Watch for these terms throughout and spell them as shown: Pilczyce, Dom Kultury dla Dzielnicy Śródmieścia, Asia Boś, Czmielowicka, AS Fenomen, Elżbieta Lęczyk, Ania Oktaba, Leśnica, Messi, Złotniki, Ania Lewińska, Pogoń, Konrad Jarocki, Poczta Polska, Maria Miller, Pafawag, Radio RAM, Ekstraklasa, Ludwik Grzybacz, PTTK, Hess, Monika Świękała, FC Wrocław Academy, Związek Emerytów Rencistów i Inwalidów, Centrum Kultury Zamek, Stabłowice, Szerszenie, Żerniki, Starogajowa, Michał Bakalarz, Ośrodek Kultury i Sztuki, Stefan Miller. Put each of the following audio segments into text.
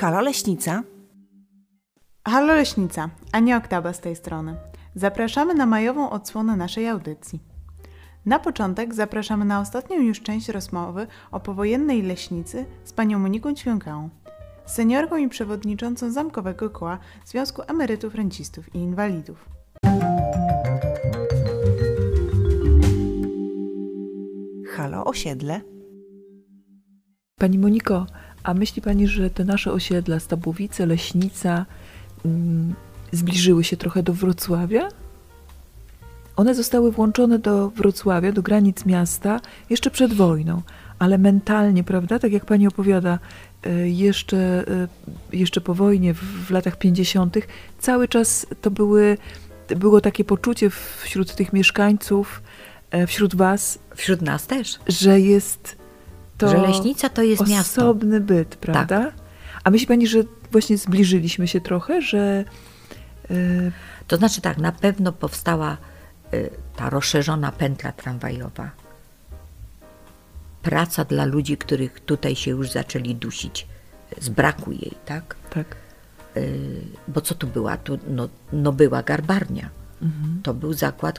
Halo Leśnica. Halo Leśnica, Ania Oktaba z tej strony. Zapraszamy na majową odsłonę naszej audycji. Na początek zapraszamy na ostatnią już część rozmowy o powojennej Leśnicy z panią Moniką Świękałą, seniorką i przewodniczącą Zamkowego Koła Związku Emerytów, Rencistów i Inwalidów. Halo osiedle. Pani Moniko, a myśli Pani, że te nasze osiedla, Stabowice, Leśnica, zbliżyły się trochę do Wrocławia? One zostały włączone do Wrocławia, do granic miasta jeszcze przed wojną, ale mentalnie, prawda, tak jak Pani opowiada, jeszcze po wojnie, w latach 50. cały czas to było takie poczucie wśród tych mieszkańców, wśród Was. Wśród nas też. Że jest to... Że Leśnica to jest osobny miasto. Osobny byt, prawda? Tak. A myśli Pani, że właśnie zbliżyliśmy się trochę, że... To znaczy tak, na pewno powstała ta rozszerzona pętla tramwajowa. Praca dla ludzi, których tutaj się już zaczęli dusić. Z braku jej, tak? Tak. Bo co tu była? Tu, no była garbarnia. Mhm. To był zakład,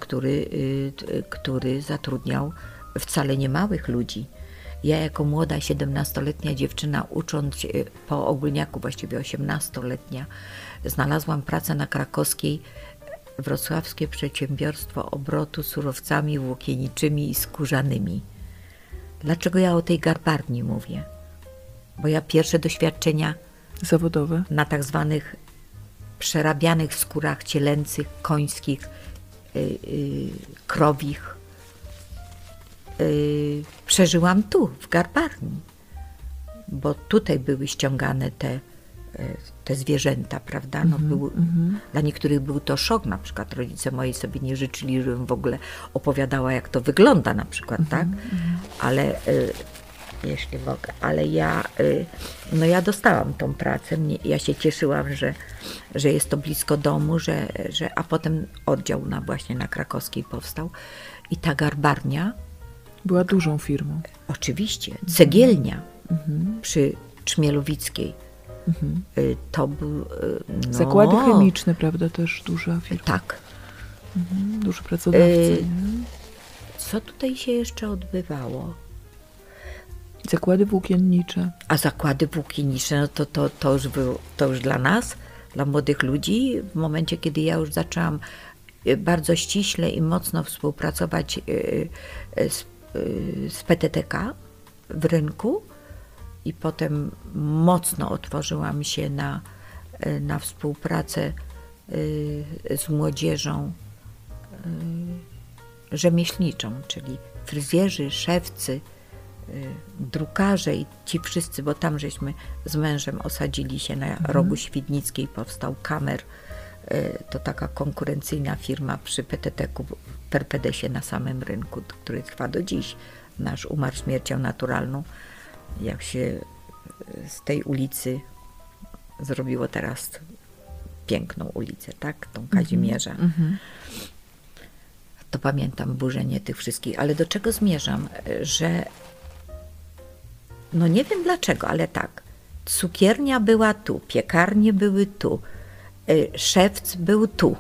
który zatrudniał wcale nie małych ludzi. Ja jako młoda 17-letnia dziewczyna, ucząc się po ogólniaku, właściwie 18-letnia, znalazłam pracę na krakowskiej Wrocławskie Przedsiębiorstwo Obrotu Surowcami Włókienniczymi i Skórzanymi. Dlaczego ja o tej garbarni mówię? Bo ja pierwsze doświadczenia zawodowe na tak zwanych przerabianych skórach cielęcych, końskich, krowich przeżyłam tu, w garbarni, bo tutaj były ściągane te zwierzęta, prawda? No, dla niektórych był to szok, na przykład rodzice moi sobie nie życzyli, żebym w ogóle opowiadała, jak to wygląda na przykład, tak? Ale jeśli mogę, ale ja dostałam tą pracę, ja się cieszyłam, że jest to blisko domu, a potem oddział właśnie na krakowskiej powstał i ta garbarnia była dużą firmą. Oczywiście. Cegielnia przy Czmielowickiej. To był... No, zakłady chemiczne, prawda? Też duża firma. Tak. Duży pracodawca. Co tutaj się jeszcze odbywało? Zakłady włókiennicze. A zakłady włókiennicze, no to już dla nas, dla młodych ludzi, w momencie, kiedy ja już zaczęłam bardzo ściśle i mocno współpracować z PTTK w rynku i potem mocno otworzyłam się na współpracę z młodzieżą rzemieślniczą, czyli fryzjerzy, szewcy, drukarze i ci wszyscy, bo tam żeśmy z mężem osadzili się na rogu Świdnickiej, powstał Kamer, to taka konkurencyjna firma przy PTTK-u, Perpedesie na samym rynku, który trwa do dziś. Nasz umarł śmiercią naturalną, jak się z tej ulicy zrobiło teraz piękną ulicę, tak? Tą Kazimierza. To pamiętam burzenie tych wszystkich, ale do czego zmierzam, że no nie wiem dlaczego, ale tak, cukiernia była tu, piekarnie były tu, szewc był tu.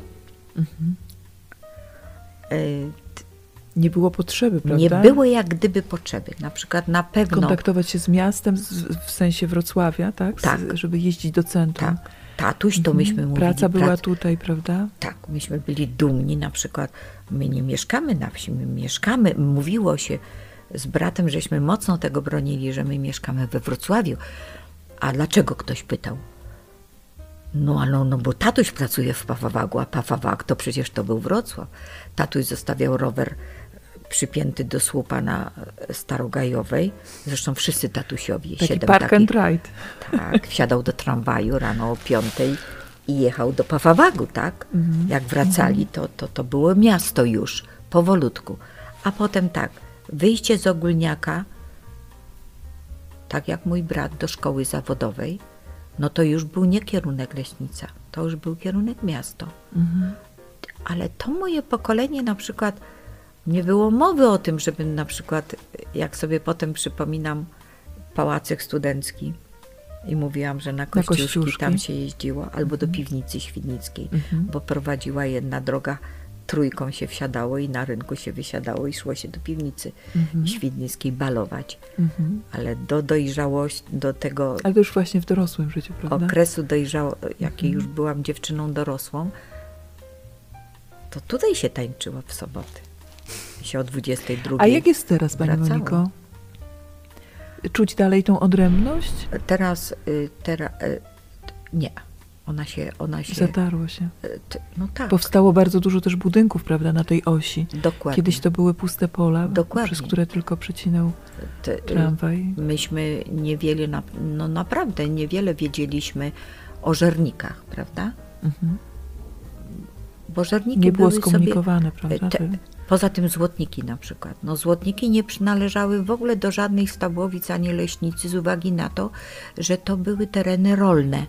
Nie było potrzeby, prawda? Nie było jak gdyby potrzeby. Na przykład na pewno... Kontaktować się z miastem, w sensie Wrocławia, tak? Tak. Żeby jeździć do centrum. Tak. Tatuś, to myśmy mówili. Praca była tutaj, prawda? Tak, myśmy byli dumni. Na przykład my nie mieszkamy na wsi, my mieszkamy. Mówiło się z bratem, żeśmy mocno tego bronili, że my mieszkamy we Wrocławiu. A dlaczego, ktoś pytał? No bo tatuś pracuje w Pafawagu, a Pafawag to przecież to był Wrocław. Tatuś zostawiał rower przypięty do słupa na Starogajowej. Zresztą wszyscy tatusiowi. Taki park and ride. Tak, wsiadał do tramwaju rano o 5 i jechał do Pafawagu, tak? Jak wracali, to było miasto już, powolutku. A potem tak, wyjście z ogólniaka, tak jak mój brat, do szkoły zawodowej, no to już był nie kierunek Leśnica, to już był kierunek miasto. Ale to moje pokolenie na przykład, nie było mowy o tym, żebym na przykład, jak sobie potem przypominam, pałacyk studencki, I mówiłam, że na Kościuszki tam się jeździło, albo do Piwnicy Świdnickiej, bo prowadziła jedna droga, trójką się wsiadało i na rynku się wysiadało i szło się do Piwnicy Świdnickiej balować. Ale do dojrzałości, do tego... Ale to już właśnie w dorosłym życiu, prawda? Okresu dojrzałości, jakiej już byłam dziewczyną dorosłą, to tutaj się tańczyło w soboty. I się o 22:00. A jak jest teraz, Pani Moniko? Czuć dalej tą odrębność? Teraz nie. Ona się zatarło się. No tak. Powstało bardzo dużo też budynków, prawda, na tej osi. Dokładnie. Kiedyś to były puste pola, przez które tylko przecinał tramwaj. Myśmy niewiele, no naprawdę niewiele wiedzieliśmy o Żernikach, prawda? Bo Żerniki nie było skomunikowane, prawda? Poza tym Złotniki na przykład. No, Złotniki nie przynależały w ogóle do żadnych Stałowic ani Leśnicy z uwagi na to, że to były tereny rolne.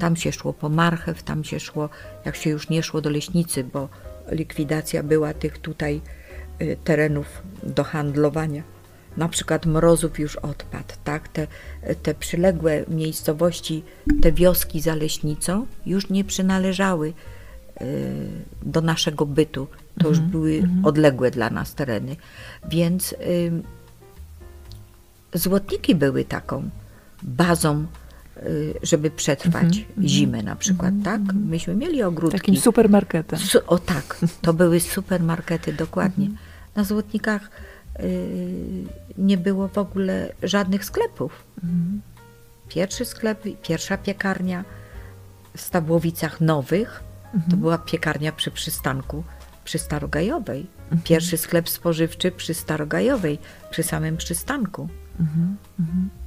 Tam się szło po marchew, tam się szło, jak się już nie szło do Leśnicy, bo likwidacja była tych tutaj terenów do handlowania. Na przykład Mrozów już odpadł, tak? Te przyległe miejscowości, te wioski za Leśnicą już nie przynależały do naszego bytu. To już były odległe dla nas tereny. Więc Złotniki były taką bazą, żeby przetrwać zimę na przykład, tak? Myśmy mieli ogródki. Takim supermarketem. O tak, to były supermarkety, dokładnie. Na Złotnikach nie było w ogóle żadnych sklepów. Pierwszy sklep, pierwsza piekarnia w Stabłowicach Nowych, to była piekarnia przy przystanku, przy Starogajowej. Pierwszy sklep spożywczy przy Starogajowej, przy samym przystanku.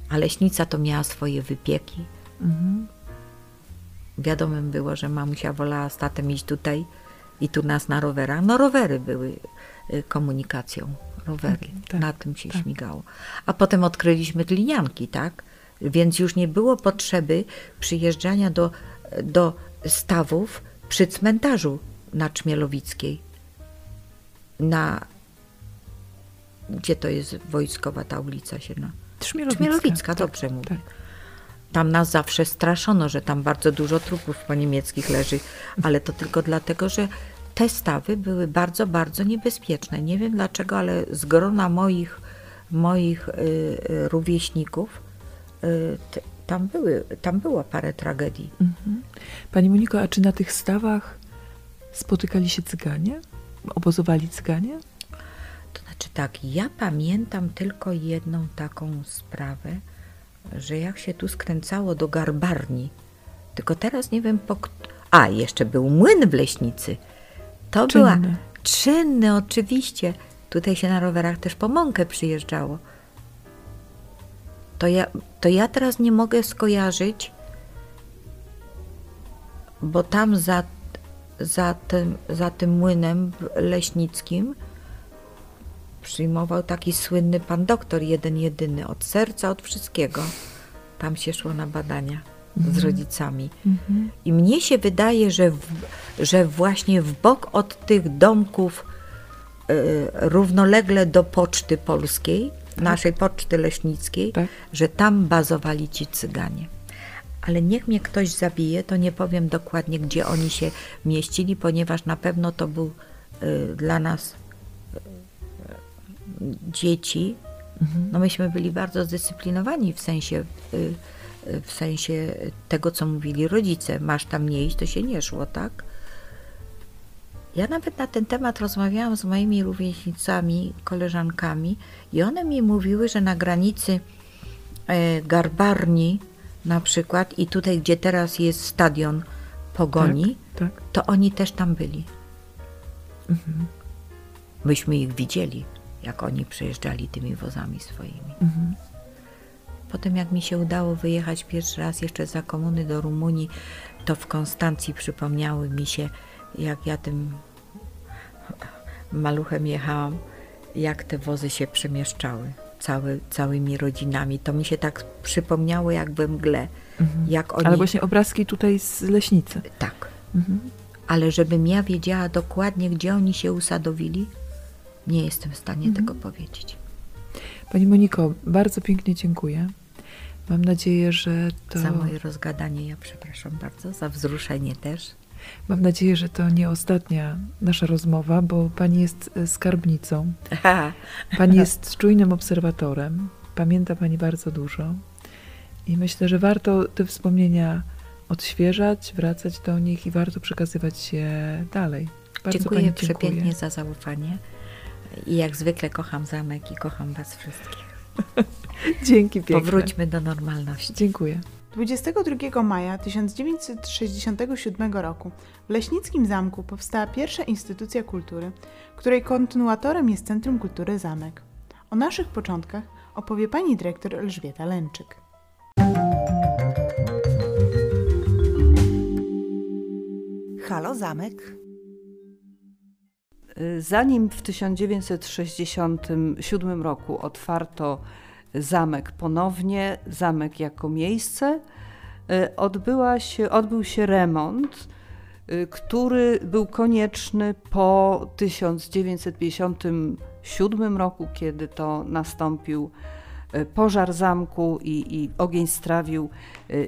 A Leśnica to miała swoje wypieki. Wiadomym było, że mamusia wolała z tatem iść tutaj i tu nas na rowerach. No rowery były komunikacją, rowery. Tak, na tym się śmigało. A potem odkryliśmy glinianki, tak? Więc już nie było potrzeby przyjeżdżania do stawów przy cmentarzu na Czmielowickiej. Gdzie to jest wojskowa ta ulica się na... Czmielowicka, dobrze mówię. Tak. Tam nas zawsze straszono, że tam bardzo dużo trupów po niemieckich leży, ale to tylko dlatego, że te stawy były bardzo, bardzo niebezpieczne. Nie wiem dlaczego, ale z grona moich rówieśników tam było parę tragedii. Pani Moniko, a czy na tych stawach spotykali się Cyganie? Obozowali Cyganie? Znaczy tak, ja pamiętam tylko jedną taką sprawę, że jak się tu skręcało do Garbarni, tylko teraz nie wiem A, jeszcze był młyn w Leśnicy. To była... Czynny, oczywiście. Tutaj się na rowerach też po mąkę przyjeżdżało. To ja teraz nie mogę skojarzyć, bo tam za tym młynem leśnickim przyjmował taki słynny pan doktor, jeden jedyny, od serca, od wszystkiego. Tam się szło na badania z rodzicami. I mnie się wydaje, że właśnie w bok od tych domków, równolegle do Poczty Polskiej, naszej Poczty Leśnickiej, że tam bazowali ci Cyganie. Ale niech mnie ktoś zabije, to nie powiem dokładnie, gdzie oni się mieścili, ponieważ na pewno to był dla nas... dzieci, no myśmy byli bardzo zdyscyplinowani w sensie tego, co mówili rodzice. Masz tam nie iść, to się nie szło, tak? Ja nawet na ten temat rozmawiałam z moimi rówieśnicami, koleżankami i one mi mówiły, że na granicy Garbarni na przykład i tutaj, gdzie teraz jest stadion Pogoni, to oni też tam byli. Myśmy ich widzieli, jak oni przejeżdżali tymi wozami swoimi. Potem jak mi się udało wyjechać pierwszy raz jeszcze za komuny do Rumunii, to w Konstancji przypomniały mi się, jak ja tym maluchem jechałam, jak te wozy się przemieszczały całymi rodzinami. To mi się tak przypomniało jak we mgle. Jak oni... Ale właśnie obrazki tutaj z Leśnicy. Tak. Ale żebym ja wiedziała dokładnie, gdzie oni się usadowili, nie jestem w stanie tego powiedzieć. Pani Moniko, bardzo pięknie dziękuję. Mam nadzieję, że to... Za moje rozgadanie, ja przepraszam bardzo, za wzruszenie też. Mam nadzieję, że to nie ostatnia nasza rozmowa, bo pani jest skarbnicą. Pani jest czujnym obserwatorem. Pamięta pani bardzo dużo. I myślę, że warto te wspomnienia odświeżać, wracać do nich i warto przekazywać je dalej. Bardzo dziękuję przepięknie za zaufanie. I jak zwykle kocham zamek i kocham was wszystkich. Dzięki pięknie. Powróćmy do normalności. Dziękuję. 22 maja 1967 roku w Leśnickim Zamku powstała pierwsza instytucja kultury, której kontynuatorem jest Centrum Kultury Zamek. O naszych początkach opowie pani dyrektor Elżbieta Lęczyk. Halo Zamek. Zanim w 1967 roku otwarto zamek ponownie, zamek jako miejsce, odbył się remont, który był konieczny po 1957 roku, kiedy to nastąpił pożar zamku i ogień strawił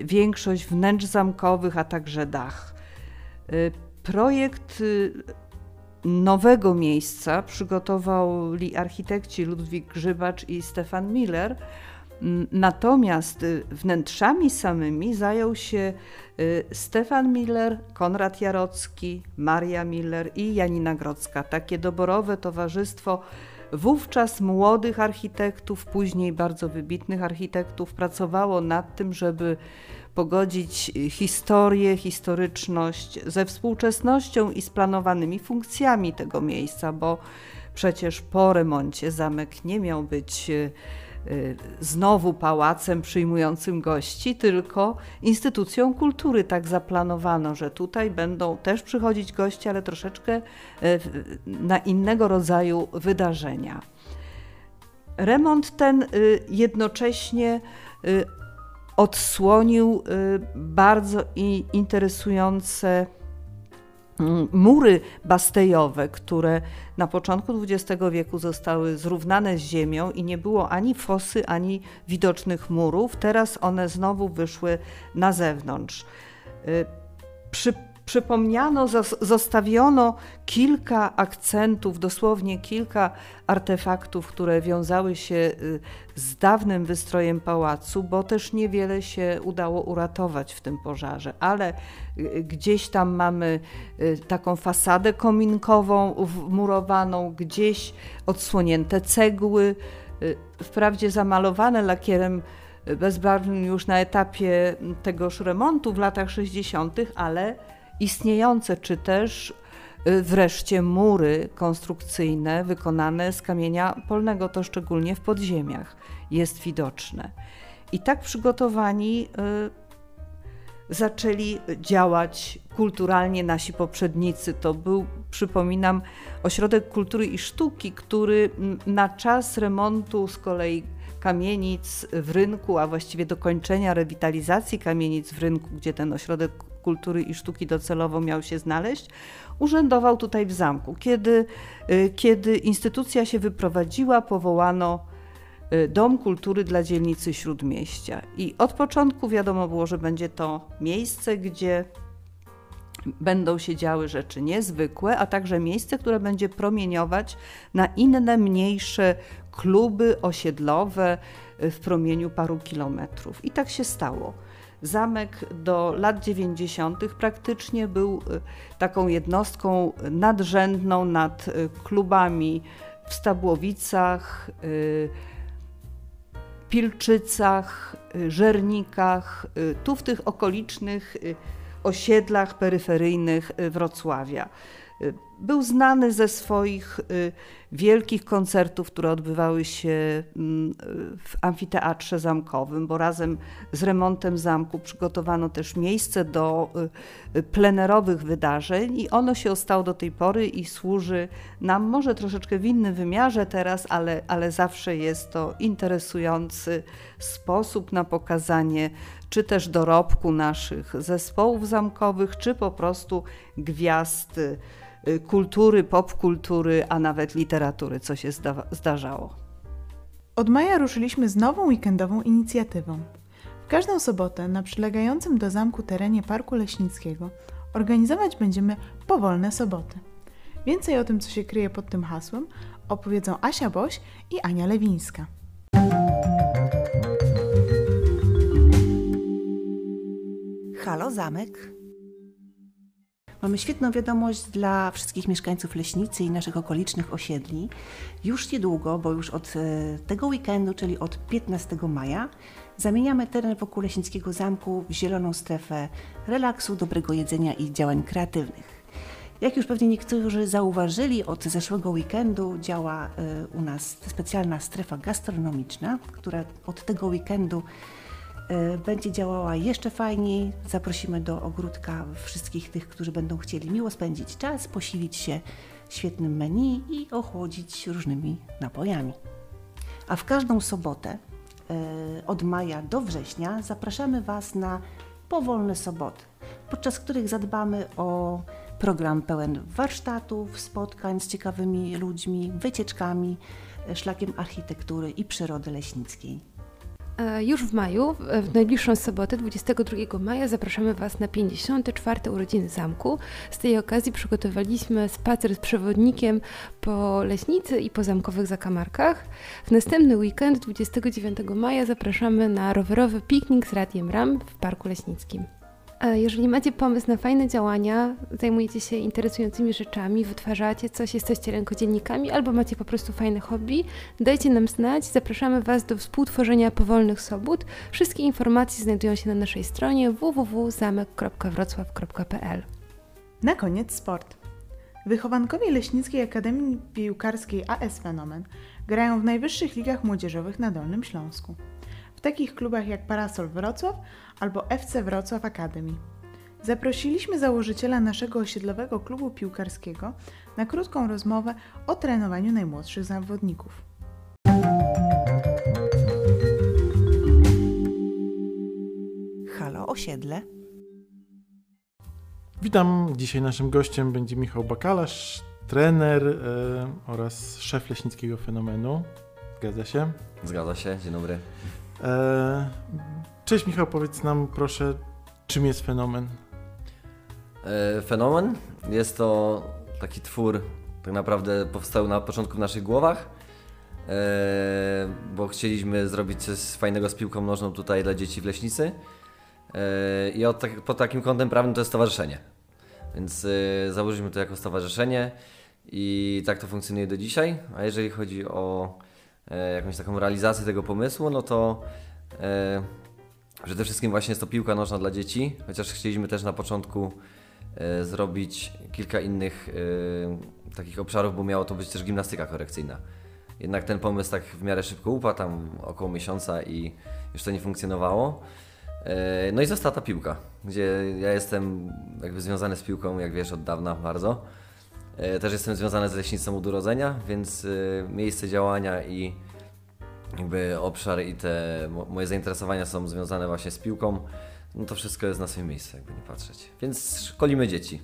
większość wnętrz zamkowych, a także dach. Projekt nowego miejsca przygotowali architekci Ludwik Grzybacz i Stefan Miller, natomiast wnętrzami samymi zajął się Stefan Miller, Konrad Jarocki, Maria Miller i Janina Grodzka. Takie doborowe towarzystwo wówczas młodych architektów, później bardzo wybitnych architektów, pracowało nad tym, żeby pogodzić historię, historyczność ze współczesnością i z planowanymi funkcjami tego miejsca, bo przecież po remoncie zamek nie miał być znowu pałacem przyjmującym gości, tylko instytucją kultury. Tak zaplanowano, że tutaj będą też przychodzić goście, ale troszeczkę na innego rodzaju wydarzenia. Remont ten jednocześnie odsłonił bardzo interesujące mury bastejowe, które na początku XX wieku zostały zrównane z ziemią i nie było ani fosy, ani widocznych murów. Teraz one znowu wyszły na zewnątrz. Przypomniano, zostawiono kilka akcentów, dosłownie kilka artefaktów, które wiązały się z dawnym wystrojem pałacu, bo też niewiele się udało uratować w tym pożarze, ale gdzieś tam mamy taką fasadę kominkową wmurowaną, gdzieś odsłonięte cegły, wprawdzie zamalowane lakierem bezbarwnym już na etapie tegoż remontu w latach 60., ale istniejące, czy też wreszcie mury konstrukcyjne wykonane z kamienia polnego, to szczególnie w podziemiach jest widoczne. I tak przygotowani zaczęli działać kulturalnie nasi poprzednicy. To był, przypominam, Ośrodek Kultury i Sztuki, który na czas remontu z kolei kamienic w Rynku, a właściwie dokończenia rewitalizacji kamienic w Rynku, gdzie ten Ośrodek Kultury i Sztuki docelowo miał się znaleźć, urzędował tutaj w zamku. Kiedy instytucja się wyprowadziła, powołano Dom Kultury dla Dzielnicy Śródmieścia. I od początku wiadomo było, że będzie to miejsce, gdzie będą się działy rzeczy niezwykłe, a także miejsce, które będzie promieniować na inne, mniejsze kluby osiedlowe w promieniu paru kilometrów. I tak się stało. Zamek do lat 90. praktycznie był taką jednostką nadrzędną nad klubami w Stabłowicach, Pilczycach, Żernikach, tu w tych okolicznych osiedlach peryferyjnych Wrocławia. Był znany ze swoich wielkich koncertów, które odbywały się w amfiteatrze zamkowym, bo razem z remontem zamku przygotowano też miejsce do plenerowych wydarzeń i ono się ostało do tej pory i służy nam może troszeczkę w innym wymiarze teraz, ale zawsze jest to interesujący sposób na pokazanie czy też dorobku naszych zespołów zamkowych, czy po prostu gwiazd kultury, popkultury, a nawet literatury, co się zdarzało. Od maja ruszyliśmy z nową weekendową inicjatywą. W każdą sobotę na przylegającym do zamku terenie Parku Leśnickiego organizować będziemy powolne soboty. Więcej o tym, co się kryje pod tym hasłem, opowiedzą Asia Boś i Ania Lewińska. Halo Zamek! Mamy świetną wiadomość dla wszystkich mieszkańców Leśnicy i naszych okolicznych osiedli. Już niedługo, bo już od tego weekendu, czyli od 15 maja, zamieniamy teren wokół Leśnickiego Zamku w zieloną strefę relaksu, dobrego jedzenia i działań kreatywnych. Jak już pewnie niektórzy zauważyli, od zeszłego weekendu działa u nas specjalna strefa gastronomiczna, która od tego weekendu będzie działała jeszcze fajniej. Zaprosimy do ogródka wszystkich tych, którzy będą chcieli miło spędzić czas, posilić się świetnym menu i ochłodzić różnymi napojami. A w każdą sobotę od maja do września zapraszamy Was na powolne soboty, podczas których zadbamy o program pełen warsztatów, spotkań z ciekawymi ludźmi, wycieczkami, szlakiem architektury i przyrody leśnickiej. Już w maju, w najbliższą sobotę, 22 maja, zapraszamy Was na 54. urodziny Zamku. Z tej okazji przygotowaliśmy spacer z przewodnikiem po Leśnicy i po zamkowych zakamarkach. W następny weekend, 29 maja, zapraszamy na rowerowy piknik z Radiem RAM w Parku Leśnickim. Jeżeli macie pomysł na fajne działania, zajmujecie się interesującymi rzeczami, wytwarzacie coś, jesteście rękodzielnikami albo macie po prostu fajne hobby, dajcie nam znać. Zapraszamy Was do współtworzenia powolnych sobot. Wszystkie informacje znajdują się na naszej stronie www.zamek.wrocław.pl. Na koniec sport. Wychowankowie Leśnickiej Akademii Piłkarskiej AS Fenomen grają w najwyższych ligach młodzieżowych na Dolnym Śląsku. W takich klubach jak Parasol Wrocław albo FC Wrocław Academy. Zaprosiliśmy założyciela naszego osiedlowego klubu piłkarskiego na krótką rozmowę o trenowaniu najmłodszych zawodników. Halo osiedle! Witam! Dzisiaj naszym gościem będzie Michał Bakalarz, trener oraz szef Leśnickiego Fenomenu. Zgadza się? Zgadza się, dzień dobry. Cześć Michał, powiedz nam proszę, czym jest Fenomen? Fenomen jest to taki twór, tak naprawdę powstał na początku w naszych głowach, bo chcieliśmy zrobić coś fajnego z piłką nożną tutaj dla dzieci w Leśnicy i pod takim kątem prawnym to jest stowarzyszenie, więc założyliśmy to jako stowarzyszenie i tak to funkcjonuje do dzisiaj, a jeżeli chodzi o jakąś taką realizację tego pomysłu, no to przede wszystkim właśnie jest to piłka nożna dla dzieci, chociaż chcieliśmy też na początku zrobić kilka innych takich obszarów, bo miało to być też gimnastyka korekcyjna. Jednak ten pomysł tak w miarę szybko upadł, tam około miesiąca i już to nie funkcjonowało. No i została ta piłka, gdzie ja jestem jakby związany z piłką, jak wiesz, od dawna bardzo. Też jestem związany z Leśnicą od urodzenia, więc miejsce działania i jakby obszar i te moje zainteresowania są związane właśnie z piłką. No to wszystko jest na swoim miejscu, jakby nie patrzeć. Więc szkolimy dzieci.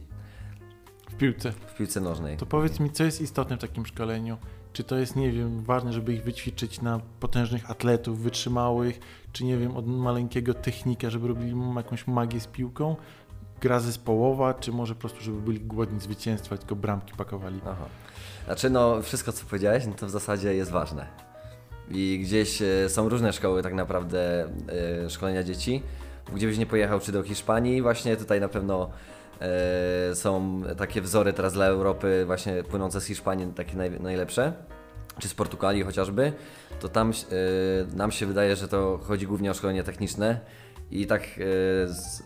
W piłce? W piłce nożnej. To powiedz mi, co jest istotne w takim szkoleniu? Czy to jest, nie wiem, ważne, żeby ich wyćwiczyć na potężnych atletów, wytrzymałych, czy nie wiem, od maleńkiego technika, żeby robili jakąś magię z piłką? Gra zespołowa, czy może po prostu, żeby byli głodni zwycięstwa, tylko bramki pakowali? Aha. Znaczy no, wszystko co powiedziałeś, no to w zasadzie jest ważne. I gdzieś są różne szkoły tak naprawdę szkolenia dzieci. Gdzie byś nie pojechał, czy do Hiszpanii, właśnie tutaj na pewno są takie wzory teraz dla Europy, właśnie płynące z Hiszpanii, takie najlepsze. Czy z Portugalii chociażby. To tam nam się wydaje, że to chodzi głównie o szkolenie techniczne. I tak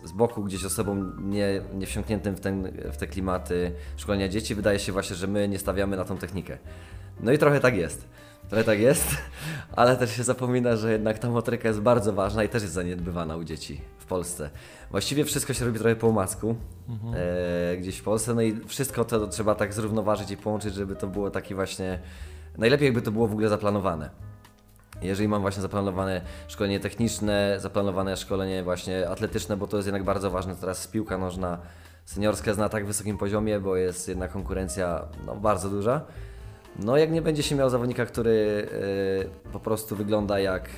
z boku gdzieś osobom niewsiąkniętym w te klimaty szkolenia dzieci wydaje się właśnie, że my nie stawiamy na tą technikę. No i trochę tak jest. Trochę tak jest, ale też się zapomina, że jednak ta motoryka jest bardzo ważna i też jest zaniedbywana u dzieci w Polsce. Właściwie wszystko się robi trochę po omacku gdzieś w Polsce, no i wszystko to trzeba tak zrównoważyć i połączyć, żeby to było takie właśnie, najlepiej jakby to było w ogóle zaplanowane. Jeżeli mam właśnie zaplanowane szkolenie techniczne, zaplanowane szkolenie właśnie atletyczne, bo to jest jednak bardzo ważne teraz, piłka nożna seniorska jest na tak wysokim poziomie, bo jest jednak konkurencja no, bardzo duża. No jak nie będzie się miał zawodnika, który po prostu wygląda jak,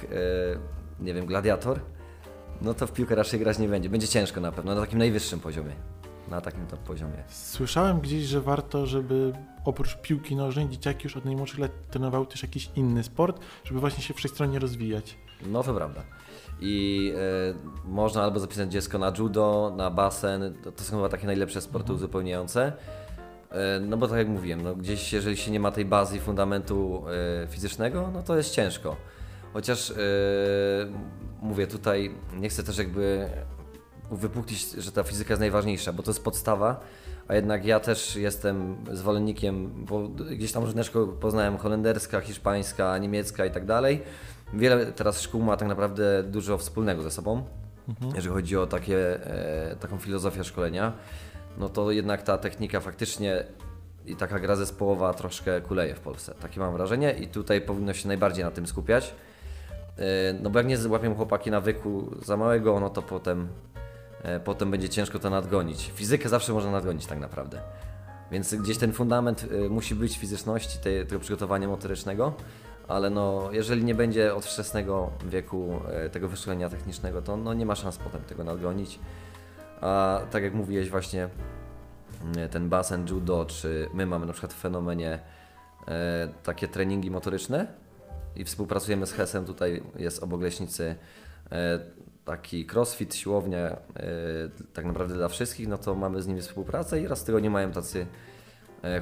nie wiem, gladiator, no to w piłkę raczej grać nie będzie. Będzie ciężko na pewno, na takim najwyższym poziomie. Na takim top poziomie. Słyszałem gdzieś, że warto, żeby oprócz piłki nożnej dzieciaki już od najmłodszych lat trenowały też jakiś inny sport, żeby właśnie się wszechstronnie rozwijać. No to prawda. I można albo zapisać dziecko na judo, na basen, to są chyba takie najlepsze sporty uzupełniające. No bo tak jak mówiłem, no gdzieś jeżeli się nie ma tej bazy i fundamentu fizycznego, no to jest ciężko. Chociaż mówię tutaj, nie chcę też jakby wypuklić, że ta fizyka jest najważniejsza, bo to jest podstawa, a jednak ja też jestem zwolennikiem, bo gdzieś tam różne szkoły poznałem, holenderska, hiszpańska, niemiecka i tak dalej. Wiele teraz szkół ma tak naprawdę dużo wspólnego ze sobą, jeżeli chodzi o taką filozofię szkolenia. No to jednak ta technika faktycznie i taka gra zespołowa troszkę kuleje w Polsce. Takie mam wrażenie i tutaj powinno się najbardziej na tym skupiać. No bo jak nie złapią chłopaki nawyku za małego, no to potem będzie ciężko to nadgonić. Fizykę zawsze można nadgonić tak naprawdę. Więc gdzieś ten fundament musi być fizyczności, tego przygotowania motorycznego. Ale no, jeżeli nie będzie od wczesnego wieku tego wyszkolenia technicznego, to no nie ma szans potem tego nadgonić. A tak jak mówiłeś właśnie, ten basen, judo, czy my mamy na przykład w Fenomenie takie treningi motoryczne i współpracujemy z Hessem, tutaj jest obok leśnicy taki crossfit, siłownia tak naprawdę dla wszystkich, no to mamy z nimi współpracę i raz w tygodniu mają tacy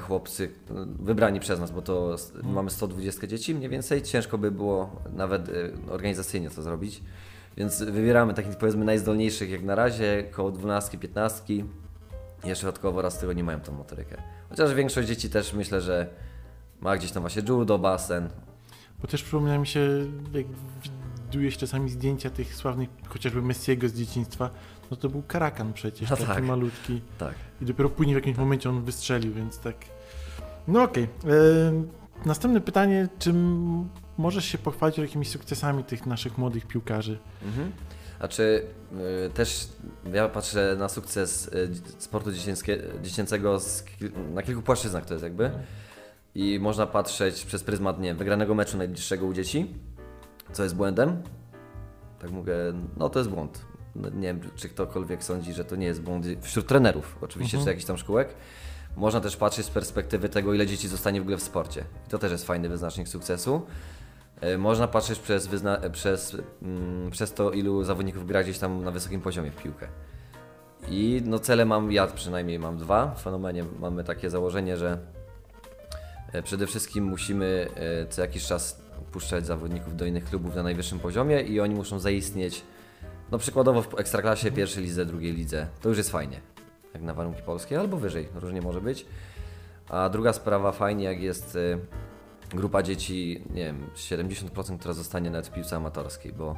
chłopcy wybrani przez nas, bo to mamy 120 dzieci mniej więcej, ciężko by było nawet organizacyjnie to zrobić. Więc wybieramy takich, powiedzmy, najzdolniejszych jak na razie, koło 12, 15. Jeszcze dodatkowo raz tego nie mają tą motorykę. Chociaż większość dzieci też myślę, że ma gdzieś tam właśnie judo, basen. Bo też przypomina mi się, jak widuje się czasami zdjęcia tych sławnych, chociażby Messiego z dzieciństwa, no to był karakan przecież, taki tak, malutki. Tak. I dopiero później w jakimś momencie on wystrzelił, więc tak. No okej. Następne pytanie, czym możesz się pochwalić jakimiś sukcesami tych naszych młodych piłkarzy? Znaczy też ja patrzę na sukces sportu dziecięcego na kilku płaszczyznach to jest jakby. I można patrzeć przez pryzmat, nie wiem, wygranego meczu najbliższego u dzieci, co jest błędem. Tak mówię, no to jest błąd. Nie wiem, czy ktokolwiek sądzi, że to nie jest błąd wśród trenerów oczywiście, czy jakichś tam szkółek. Można też patrzeć z perspektywy tego, ile dzieci zostanie w ogóle w sporcie. To też jest fajny wyznacznik sukcesu. Można patrzeć przez to, ilu zawodników gra gdzieś tam na wysokim poziomie w piłkę. I no cele mam, ja przynajmniej mam dwa. W Fenomenie mamy takie założenie, że przede wszystkim musimy co jakiś czas puszczać zawodników do innych klubów na najwyższym poziomie i oni muszą zaistnieć, no przykładowo w Ekstraklasie, pierwszej lidze, drugiej lidze. To już jest fajnie. Jak na warunki polskie, albo wyżej, różnie może być. A druga sprawa, fajnie jak jest grupa dzieci, nie wiem, 70%, która zostanie nawet w piłce amatorskiej, bo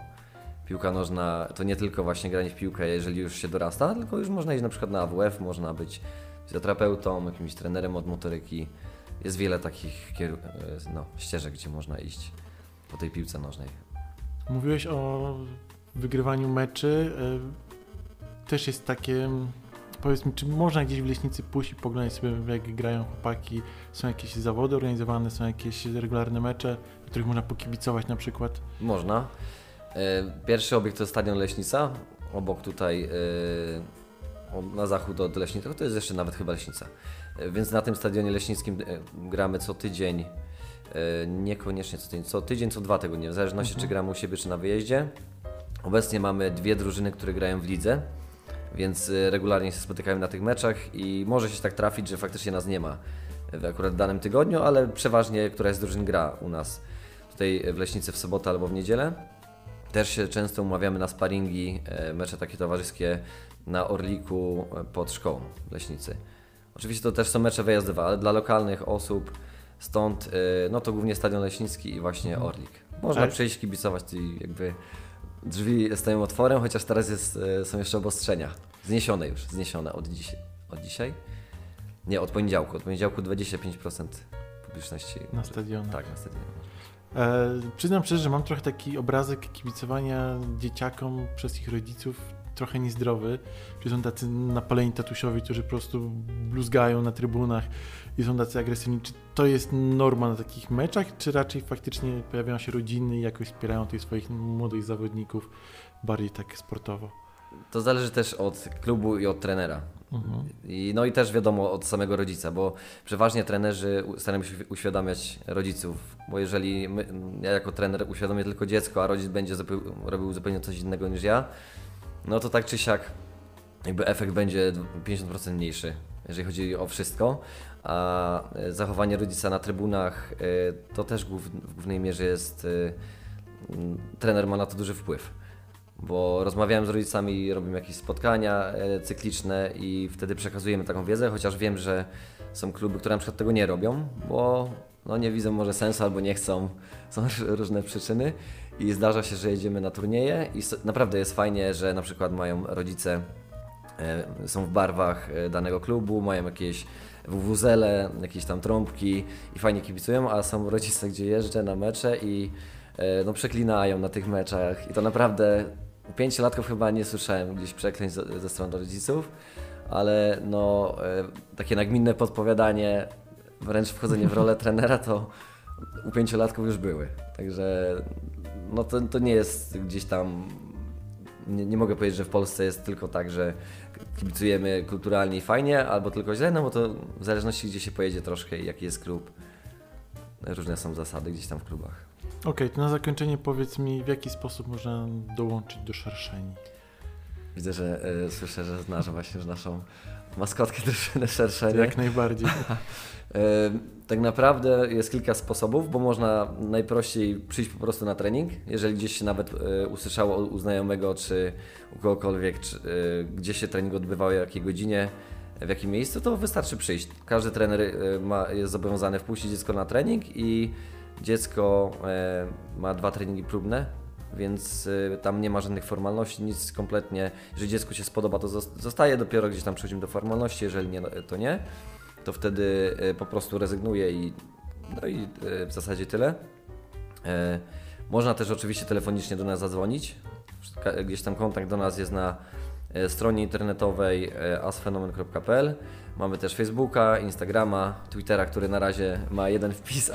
piłka nożna to nie tylko właśnie granie w piłkę, jeżeli już się dorasta, tylko już można iść na przykład na AWF, można być fizjoterapeutą, jakimś trenerem od motoryki. Jest wiele takich ścieżek, gdzie można iść po tej piłce nożnej. Mówiłeś o wygrywaniu meczy. Też jest takie... Powiedz mi, czy można gdzieś w Leśnicy pójść i poglądać sobie, jak grają chłopaki? Są jakieś zawody organizowane, są jakieś regularne mecze, w których można pokibicować na przykład? Można. Pierwszy obiekt to stadion Leśnica, obok tutaj na zachód od Leśnica, to jest jeszcze nawet chyba Leśnica. Więc na tym stadionie leśnickim gramy co tydzień, niekoniecznie co dwa tygodnie, w zależności czy gramy u siebie, czy na wyjeździe. Obecnie mamy dwie drużyny, które grają w lidze. Więc regularnie się spotykają na tych meczach i może się tak trafić, że faktycznie nas nie ma akurat w danym tygodniu, ale przeważnie któraś z drużyn gra u nas tutaj w Leśnicy w sobotę albo w niedzielę. Też się często umawiamy na sparingi, mecze takie towarzyskie na Orliku pod szkołą w Leśnicy. Oczywiście to też są mecze wyjazdowe, ale dla lokalnych osób, stąd no to głównie Stadion Leśnicki i właśnie Orlik. Można przyjść, kibicować i jakby... Drzwi stoją otworem, chociaż teraz są jeszcze obostrzenia. Zniesione od dzisiaj? Nie, od poniedziałku. Od poniedziałku 25% publiczności. Na stadionie. Tak, na stadionie. Przyznam szczerze, że mam trochę taki obrazek kibicowania dzieciakom przez ich rodziców. trochę niezdrowy, czyli są tacy napaleni tatusiowi, którzy po prostu bluzgają na trybunach i są tacy agresywni. Czy to jest norma na takich meczach, czy raczej faktycznie pojawiają się rodziny i jakoś wspierają tych swoich młodych zawodników bardziej tak sportowo? To zależy też od klubu i od trenera. Mhm. No i też wiadomo od samego rodzica, bo przeważnie trenerzy starają się uświadamiać rodziców, bo jeżeli ja jako trener uświadomię tylko dziecko, a rodzic będzie robił zupełnie coś innego niż ja, no to tak czy siak jakby efekt będzie 50% mniejszy, jeżeli chodzi o wszystko, a zachowanie rodzica na trybunach to też w głównej mierze jest, trener ma na to duży wpływ. Bo rozmawiałem z rodzicami, robimy jakieś spotkania cykliczne i wtedy przekazujemy taką wiedzę, chociaż wiem, że są kluby, które na przykład tego nie robią, bo no nie widzą może sensu albo nie chcą, są różne przyczyny i zdarza się, że jedziemy na turnieje i naprawdę jest fajnie, że na przykład mają rodzice, są w barwach danego klubu, mają jakieś wuwuzele, jakieś tam trąbki i fajnie kibicują, a są rodzice, gdzie jeżdżę na mecze i no przeklinają na tych meczach i to naprawdę 5-latków chyba nie słyszałem gdzieś przeklęć ze strony rodziców, ale no takie nagminne podpowiadanie, wręcz wchodzenie w rolę trenera to u 5-latków już były. Także no to nie jest gdzieś tam, nie mogę powiedzieć, że w Polsce jest tylko tak, że kibicujemy kulturalnie i fajnie albo tylko źle, no bo to w zależności gdzie się pojedzie troszkę i jaki jest klub, różne są zasady gdzieś tam w klubach. Okej, to na zakończenie powiedz mi, w jaki sposób można dołączyć do Szerszeni? Widzę, że słyszę, że znasz właśnie naszą maskotkę drużyny Szerszeni. Jak najbardziej. Tak naprawdę jest kilka sposobów, bo można najprościej przyjść po prostu na trening, jeżeli gdzieś się nawet usłyszało u znajomego czy u kogokolwiek, czy, gdzie się trening odbywał, o jakiej godzinie, w jakim miejscu, to wystarczy przyjść. Każdy trener jest zobowiązany wpuścić dziecko na trening i dziecko ma 2 treningi próbne, więc tam nie ma żadnych formalności, nic kompletnie. Jeżeli dziecku się spodoba, to zostaje, dopiero gdzieś tam przechodzimy do formalności, jeżeli nie, to nie. To wtedy po prostu rezygnuje i, no i w zasadzie tyle. Można też oczywiście telefonicznie do nas zadzwonić. Gdzieś tam kontakt do nas jest na stronie internetowej asfenomen.pl. Mamy też Facebooka, Instagrama, Twittera, który na razie ma 1 wpis,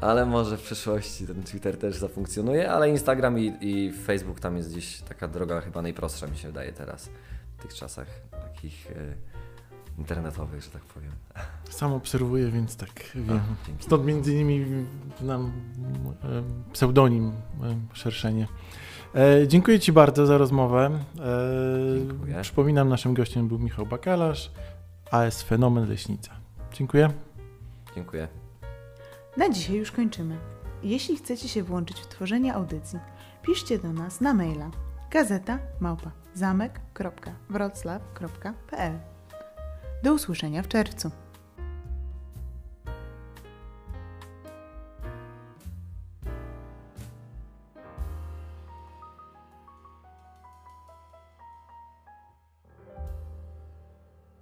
ale może w przyszłości ten Twitter też zafunkcjonuje, ale Instagram i Facebook tam jest gdzieś taka droga chyba najprostsza, mi się wydaje teraz, w tych czasach takich internetowych, że tak powiem. Sam obserwuję, więc tak wiem. Stąd między innymi znam pseudonim Szerszenie. Dziękuję Ci bardzo za rozmowę. Dziękuję. Przypominam, naszym gościem był Michał Bakalarz, AS Fenomen Leśnica. Dziękuję. Dziękuję. Na dzisiaj już kończymy. Jeśli chcecie się włączyć w tworzenie audycji, piszcie do nas na maila gazeta@zamek.wroclaw.pl. Do usłyszenia w czerwcu.